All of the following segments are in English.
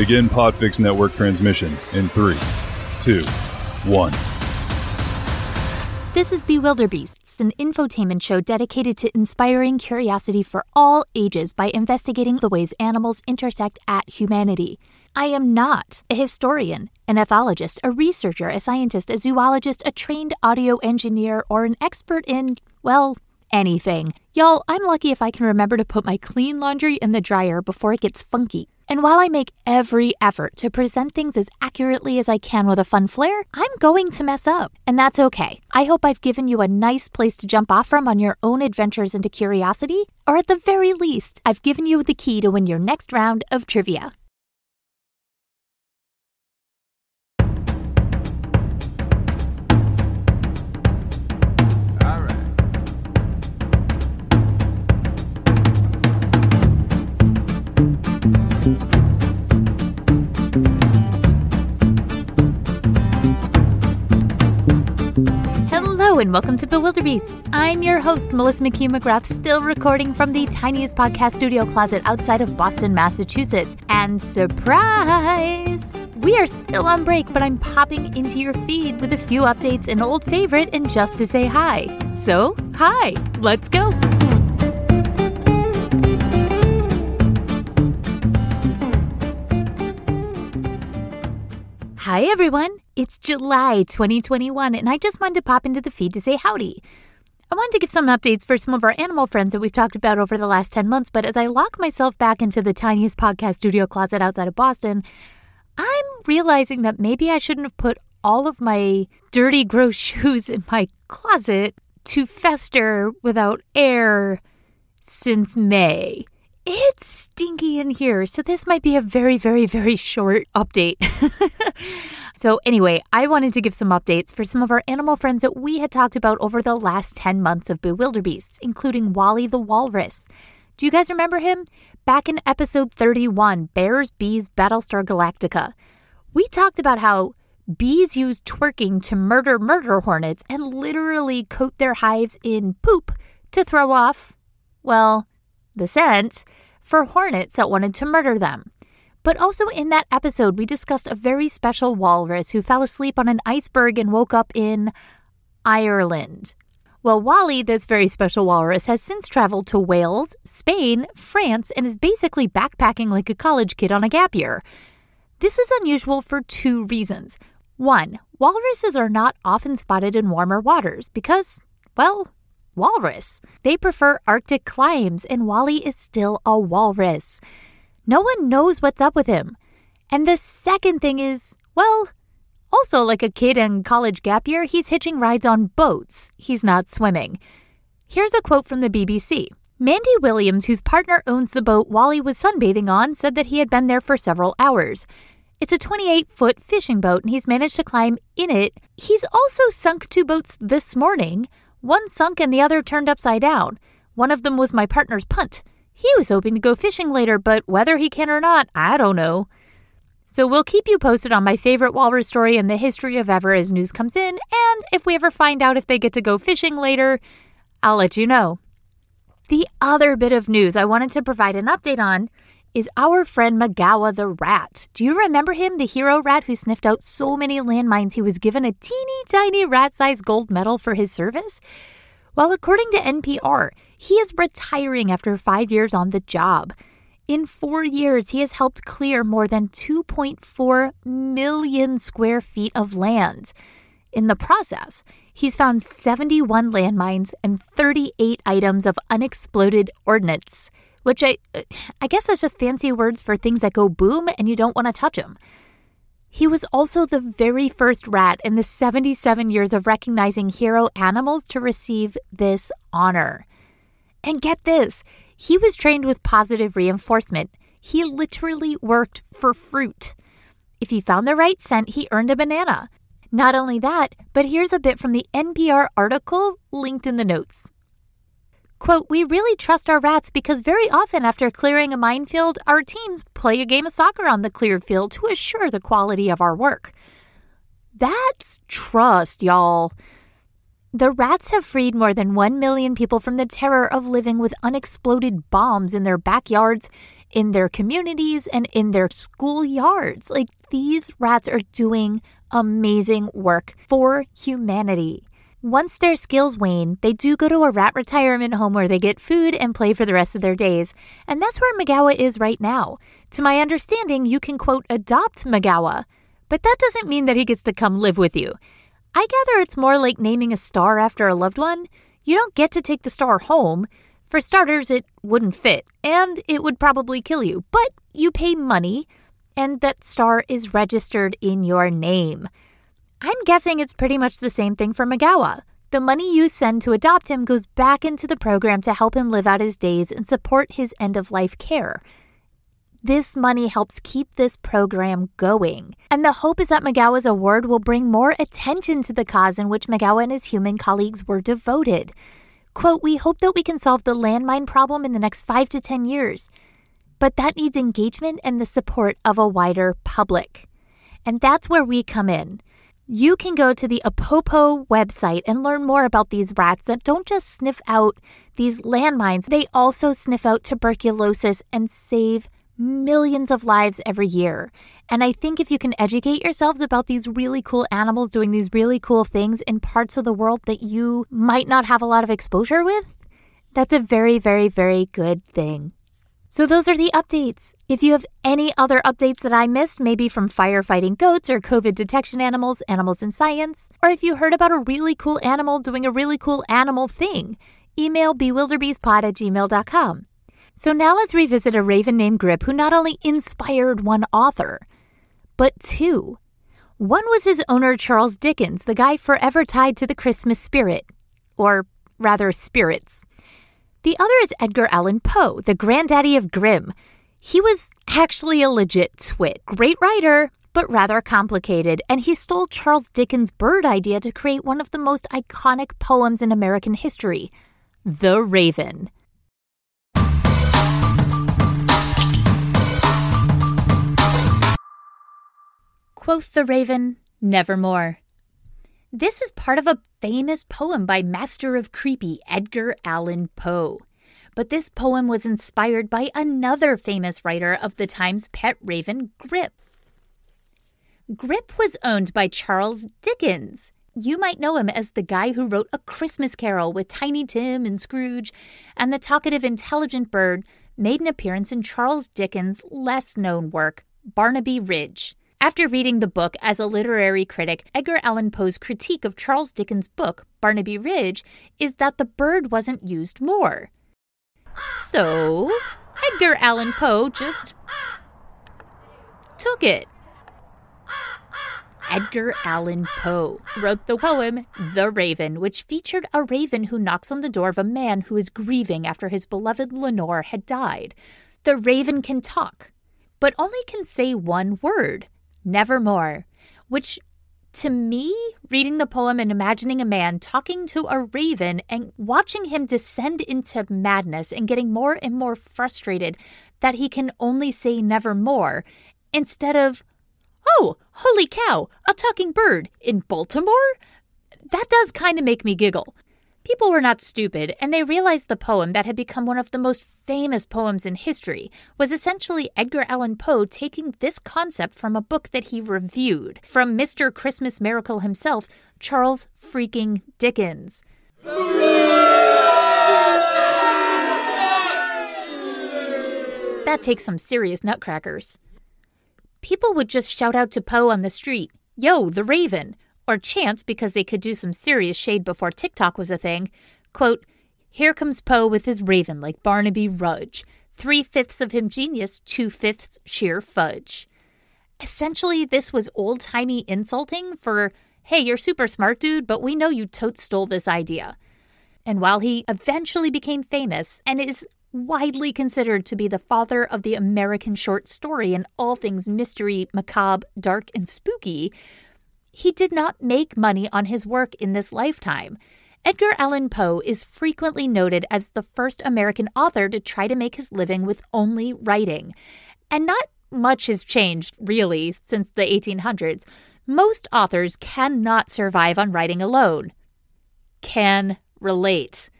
Begin Podfix Network transmission in 3, 2, 1. This is Bewilderbeasts, an infotainment show dedicated to inspiring curiosity for all ages by investigating the ways animals intersect at humanity. I am not a historian, an ethologist, a researcher, a scientist, a zoologist, a trained audio engineer, or an expert in, well, anything. Y'all, I'm lucky if I can remember to put my clean laundry in the dryer before it gets funky. And while I make every effort to present things as accurately as I can with a fun flair, I'm going to mess up. And that's okay. I hope I've given you a nice place to jump off from on your own adventures into curiosity, or at the very least, I've given you the key to win your next round of trivia. Hello and welcome to Bewilderbeasts. I'm your host, Melissa McKee-McGrath, still recording from the tiniest podcast studio closet outside of Boston, Massachusetts. And surprise! We are still on break, but I'm popping into your feed with a few updates, an old favorite, and just to say hi. So, hi! Let's go! Hi everyone, it's July 2021 and I just wanted to pop into the feed to say howdy. I wanted to give some updates for some of our animal friends that we've talked about over the last 10 months, but as I lock myself back into the tiniest podcast studio closet outside of Boston, I'm realizing that maybe I shouldn't have put all of my dirty, gross shoes in my closet to fester without air since May. It's stinky in here, so this might be a very, very, very short update. So anyway, I wanted to give some updates for some of our animal friends that we had talked about over the last 10 months of Bewilderbeasts, including Wally the Walrus. Do you guys remember him? Back in episode 31, Bears, Bees, Battlestar Galactica. We talked about how bees use twerking to murder hornets and literally coat their hives in poop to throw off, well, the scent for hornets that wanted to murder them. But also in that episode, we discussed a very special walrus who fell asleep on an iceberg and woke up in Ireland. Well, Wally, this very special walrus, has since traveled to Wales, Spain, France, and is basically backpacking like a college kid on a gap year. This is unusual for two reasons. One, walruses are not often spotted in warmer waters because, well, walrus. They prefer Arctic climes, and Wally is still a walrus. No one knows what's up with him. And the second thing is, well, also like a kid in college gap year, he's hitching rides on boats. He's not swimming. Here's a quote from the BBC. Mandy Williams, whose partner owns the boat Wally was sunbathing on, said that he had been there for several hours. It's a 28-foot fishing boat, and he's managed to climb in it. He's also sunk two boats this morning. One sunk and the other turned upside down. One of them was my partner's punt. He was hoping to go fishing later, but whether he can or not, I don't know. So we'll keep you posted on my favorite walrus story in the history of ever as news comes in, and if we ever find out if they get to go fishing later, I'll let you know. The other bit of news I wanted to provide an update on is our friend Magawa the rat. Do you remember him, the hero rat who sniffed out so many landmines he was given a teeny tiny rat-sized gold medal for his service? Well, according to NPR, he is retiring after 5 years on the job. In 4 years, he has helped clear more than 2.4 million square feet of land. In the process, he's found 71 landmines and 38 items of unexploded ordnance, which I guess that's just fancy words for things that go boom and you don't want to touch them. He was also the very first rat in the 77 years of recognizing hero animals to receive this honor. And get this, he was trained with positive reinforcement. He literally worked for fruit. If he found the right scent, he earned a banana. Not only that, but here's a bit from the NPR article linked in the notes. Quote, we really trust our rats because very often after clearing a minefield, our teams play a game of soccer on the cleared field to assure the quality of our work. That's trust, y'all. The rats have freed more than 1 million people from the terror of living with unexploded bombs in their backyards, in their communities and in their schoolyards. Like, these rats are doing amazing work for humanity. Once their skills wane, they do go to a rat retirement home where they get food and play for the rest of their days. And that's where Magawa is right now. To my understanding, you can, quote, adopt Magawa. But that doesn't mean that he gets to come live with you. I gather it's more like naming a star after a loved one. You don't get to take the star home. For starters, it wouldn't fit, and it would probably kill you. But you pay money, and that star is registered in your name. I'm guessing it's pretty much the same thing for Magawa. The money you send to adopt him goes back into the program to help him live out his days and support his end-of-life care. This money helps keep this program going. And the hope is that Magawa's award will bring more attention to the cause in which Magawa and his human colleagues were devoted. Quote, we hope that we can solve the landmine problem in the next 5 to 10 years. But that needs engagement and the support of a wider public. And that's where we come in. You can go to the Apopo website and learn more about these rats that don't just sniff out these landmines. They also sniff out tuberculosis and save millions of lives every year. And I think if you can educate yourselves about these really cool animals doing these really cool things in parts of the world that you might not have a lot of exposure with, that's a very, very, very good thing. So those are the updates. If you have any other updates that I missed, maybe from firefighting goats or COVID detection animals, animals in science, or if you heard about a really cool animal doing a really cool animal thing, email bewilderbeastpod@gmail.com. So now let's revisit a raven named Grip who not only inspired one author, but two. One was his owner, Charles Dickens, the guy forever tied to the Christmas spirit, or rather spirits. The other is Edgar Allan Poe, the granddaddy of Grimm. He was actually a legit twit. Great writer, but rather complicated, and he stole Charles Dickens' bird idea to create one of the most iconic poems in American history, The Raven. Quoth the Raven, nevermore. This is part of a famous poem by Master of Creepy, Edgar Allan Poe. But this poem was inspired by another famous writer of the time's pet raven, Grip. Grip was owned by Charles Dickens. You might know him as the guy who wrote A Christmas Carol with Tiny Tim and Scrooge, and the talkative, intelligent bird made an appearance in Charles Dickens' less-known work, Barnaby Rudge. After reading the book as a literary critic, Edgar Allan Poe's critique of Charles Dickens' book, Barnaby Rudge, is that the bird wasn't used more. So, Edgar Allan Poe just took it. Edgar Allan Poe wrote the poem The Raven, which featured a raven who knocks on the door of a man who is grieving after his beloved Lenore had died. The raven can talk, but only can say one word. Nevermore, which to me, reading the poem and imagining a man talking to a raven and watching him descend into madness and getting more and more frustrated that he can only say nevermore instead of, oh, holy cow, a talking bird in Baltimore? That does kind of make me giggle. People were not stupid, and they realized the poem that had become one of the most famous poems in history was essentially Edgar Allan Poe taking this concept from a book that he reviewed from Mr. Christmas Miracle himself, Charles freaking Dickens. That takes some serious nutcrackers. People would just shout out to Poe on the street, yo, the raven, or chant, because they could do some serious shade before TikTok was a thing, quote, here comes Poe with his raven like Barnaby Rudge. 3/5 of him genius, 2/5 sheer fudge. Essentially, this was old-timey insulting for, hey, you're super smart, dude, but we know you totes stole this idea. And while he eventually became famous and is widely considered to be the father of the American short story and all things mystery, macabre, dark, and spooky, he did not make money on his work in this lifetime. Edgar Allan Poe is frequently noted as the first American author to try to make his living with only writing. And not much has changed, really, since the 1800s. Most authors cannot survive on writing alone. Can relate.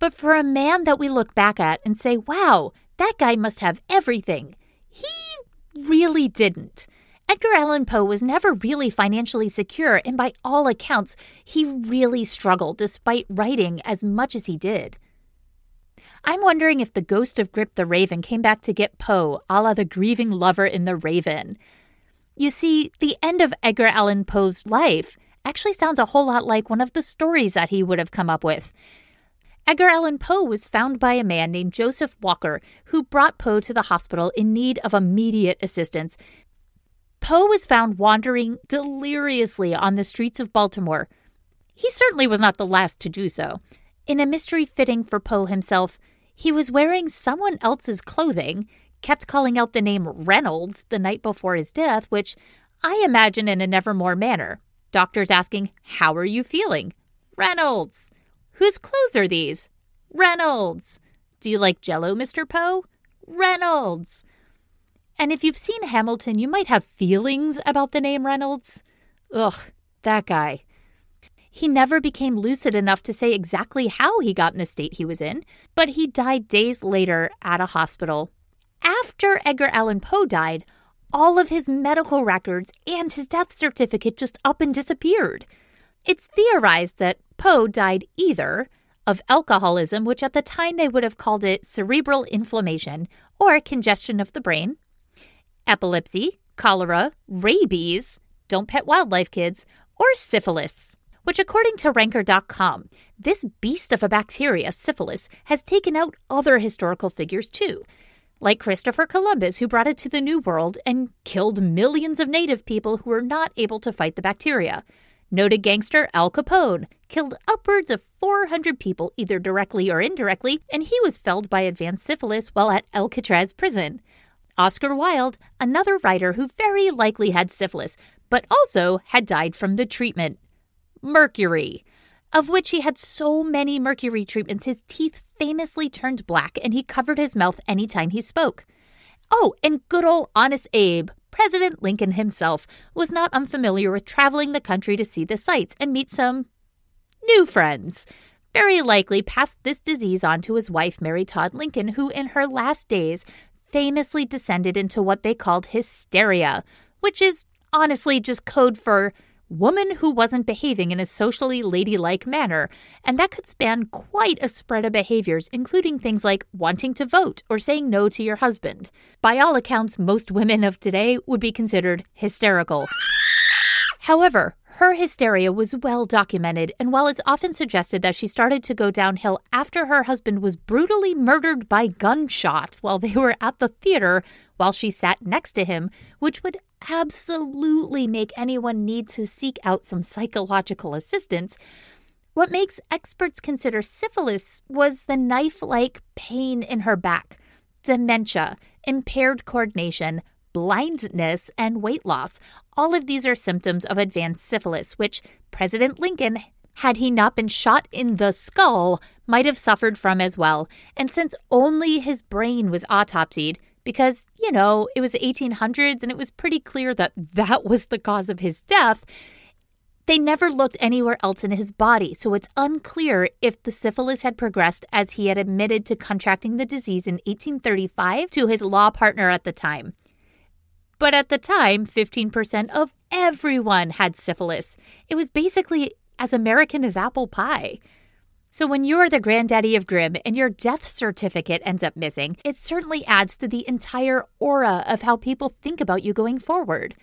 But for a man that we look back at and say, wow, That guy must have everything. He really didn't. Edgar Allan Poe was never really financially secure, and by all accounts, he really struggled despite writing as much as he did. I'm wondering if the ghost of Grip the Raven came back to get Poe, a la the grieving lover in The Raven. You see, the end of Edgar Allan Poe's life actually sounds a whole lot like one of the stories that he would have come up with. Edgar Allan Poe was found by a man named Joseph Walker, who brought Poe to the hospital in need of immediate assistance. Poe was found wandering deliriously on the streets of Baltimore. He certainly was not the last to do so. In a mystery fitting for Poe himself, he was wearing someone else's clothing, kept calling out the name Reynolds the night before his death, which I imagine in a Nevermore manner. Doctors asking, "How are you feeling?" "Reynolds." "Whose clothes are these?" "Reynolds." "Do you like Jell-O, Mr. Poe?" "Reynolds." And if you've seen Hamilton, you might have feelings about the name Reynolds. Ugh, that guy. He never became lucid enough to say exactly how he got in the state he was in, but he died days later at a hospital. After Edgar Allan Poe died, all of his medical records and his death certificate just up and disappeared. It's theorized that Poe died either of alcoholism, which at the time they would have called it cerebral inflammation, or congestion of the brain, epilepsy, cholera, rabies, don't pet wildlife kids, or syphilis, which according to Ranker.com, this beast of a bacteria, syphilis, has taken out other historical figures too, like Christopher Columbus, who brought it to the New World and killed millions of native people who were not able to fight the bacteria. Noted gangster Al Capone killed upwards of 400 people, either directly or indirectly, and he was felled by advanced syphilis while at Alcatraz prison. Oscar Wilde, another writer who very likely had syphilis, but also had died from the treatment. Mercury, of which he had so many mercury treatments, his teeth famously turned black and he covered his mouth anytime he spoke. Oh, and good old Honest Abe, President Lincoln himself, was not unfamiliar with traveling the country to see the sights and meet some new friends. Very likely passed this disease on to his wife, Mary Todd Lincoln, who in her last days famously descended into what they called hysteria, which is honestly just code for woman who wasn't behaving in a socially ladylike manner, and that could span quite a spread of behaviors, including things like wanting to vote or saying no to your husband. By all accounts, most women of today would be considered hysterical. However, her hysteria was well documented, and while it's often suggested that she started to go downhill after her husband was brutally murdered by gunshot while they were at the theater while she sat next to him, which would absolutely make anyone need to seek out some psychological assistance, what makes experts consider syphilis was the knife-like pain in her back, dementia, impaired coordination, blindness, and weight loss. All of these are symptoms of advanced syphilis, which President Lincoln, had he not been shot in the skull, might have suffered from as well. And since only his brain was autopsied, because, you know, it was the 1800s and it was pretty clear that that was the cause of his death, they never looked anywhere else in his body, so it's unclear if the syphilis had progressed as he had admitted to contracting the disease in 1835 to his law partner at the time. But at the time, 15% of everyone had syphilis. It was basically as American as apple pie. So when you're the granddaddy of Grimm and your death certificate ends up missing, it certainly adds to the entire aura of how people think about you going forward.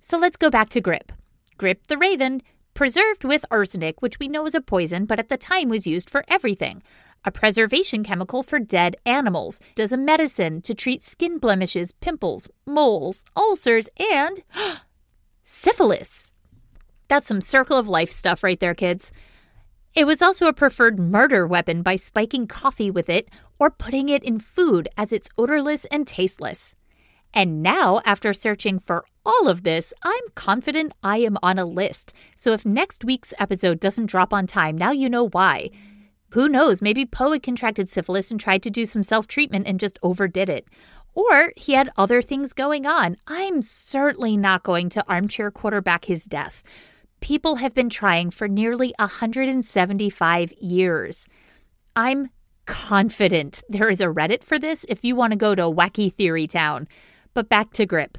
So let's go back to Grip. Grip the Raven, preserved with arsenic, which we know is a poison, but at the time was used for everything. A preservation chemical for dead animals, does a medicine to treat skin blemishes, pimples, moles, ulcers, and syphilis. That's some circle of life stuff right there, kids. It was also a preferred murder weapon by spiking coffee with it or putting it in food, as it's odorless and tasteless. And now, after searching for all of this, I'm confident I am on a list. So if next week's episode doesn't drop on time, now you know why. Who knows, maybe Poe had contracted syphilis and tried to do some self-treatment and just overdid it. Or he had other things going on. I'm certainly not going to armchair quarterback his death. People have been trying for nearly 175 years. I'm confident there is a Reddit for this if you want to go to wacky theory town. But back to Grip.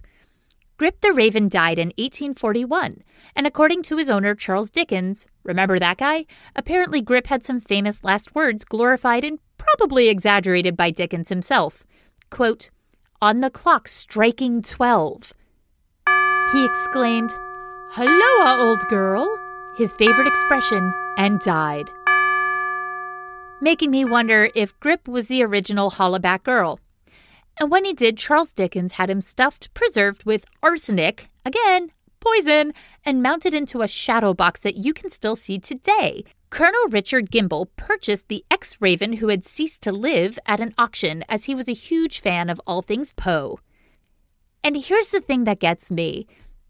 Grip the Raven died in 1841, and according to his owner, Charles Dickens, remember that guy? Apparently Grip had some famous last words glorified and probably exaggerated by Dickens himself. Quote, "On the clock striking 12. He exclaimed, 'Helloa, old girl,' his favorite expression, and died." Making me wonder if Grip was the original Hollaback Girl. And when he did, Charles Dickens had him stuffed, preserved with arsenic, again, poison, and mounted into a shadow box that you can still see today. Colonel Richard Gimbel purchased the ex-raven who had ceased to live at an auction as he was a huge fan of all things Poe. And here's the thing that gets me.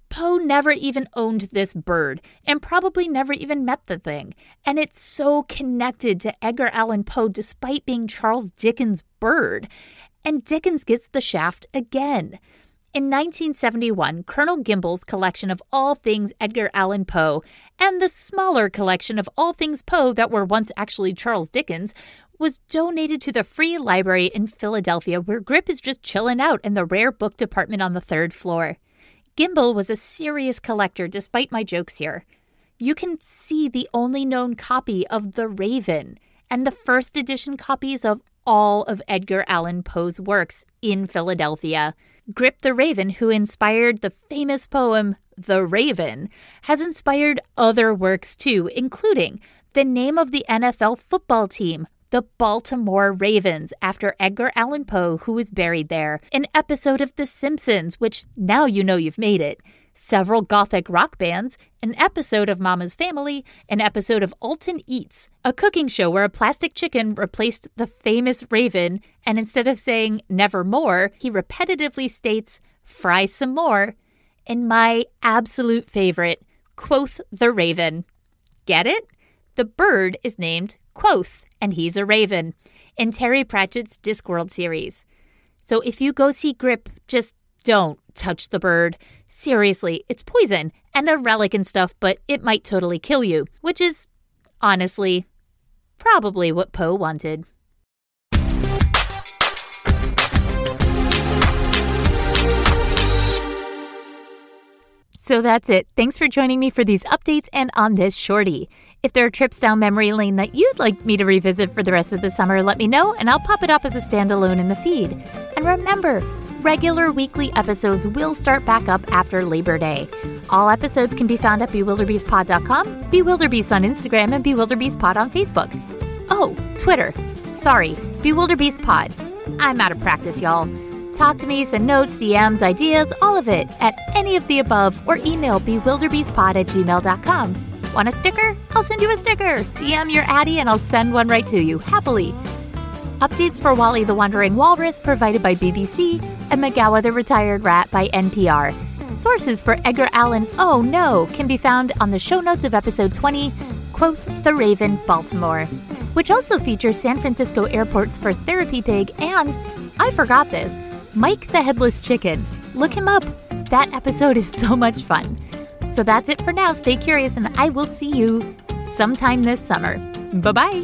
Poe never even owned this bird and probably never even met the thing. And it's so connected to Edgar Allan Poe despite being Charles Dickens' bird. And Dickens gets the shaft again. In 1971, Colonel Gimbel's collection of all things Edgar Allan Poe and the smaller collection of all things Poe that were once actually Charles Dickens was donated to the Free Library in Philadelphia, where Grip is just chilling out in the rare book department on the third floor. Gimbel was a serious collector, despite my jokes here. You can see the only known copy of The Raven and the first edition copies of all of Edgar Allan Poe's works in Philadelphia. Grip the Raven, who inspired the famous poem The Raven, has inspired other works too, including the name of the NFL football team, the Baltimore Ravens, after Edgar Allan Poe, who was buried there, an episode of The Simpsons, which now you know you've made it, several gothic rock bands, an episode of Mama's Family, an episode of Alton Eats, a cooking show where a plastic chicken replaced the famous raven, and instead of saying nevermore, he repetitively states, "Fry some more," and my absolute favorite, "Quoth the Raven." Get it? The bird is named Quoth, and he's a raven, in Terry Pratchett's Discworld series. So if you go see Grip, just don't touch the bird. Seriously, it's poison and a relic and stuff, but it might totally kill you, which is, honestly, probably what Poe wanted. So that's it. Thanks for joining me for these updates and on this shorty. If there are trips down memory lane that you'd like me to revisit for the rest of the summer, let me know and I'll pop it up as a standalone in the feed. And remember, regular weekly episodes will start back up after Labor Day. All episodes can be found at bewilderbeastpod.com, Bewilderbeasts on Instagram, and Bewilderbeastpod on Facebook. Oh, Twitter. Sorry, Bewilderbeastpod. I'm out of practice, y'all. Talk to me, send notes, DMs, ideas, all of it at any of the above, or email bewilderbeastpod@gmail.com. Want a sticker? I'll send you a sticker. DM your Addy and I'll send one right to you, happily. Updates for Wally the Wandering Walrus provided by BBC and Magawa the Retired Rat by NPR. Sources for Edgar Allan Oh No can be found on the show notes of episode 20, Quoth the Raven, Baltimore, which also features San Francisco Airport's first therapy pig and, I forgot this, Mike the Headless Chicken. Look him up. That episode is so much fun. So that's it for now. Stay curious and I will see you sometime this summer. Bye-bye.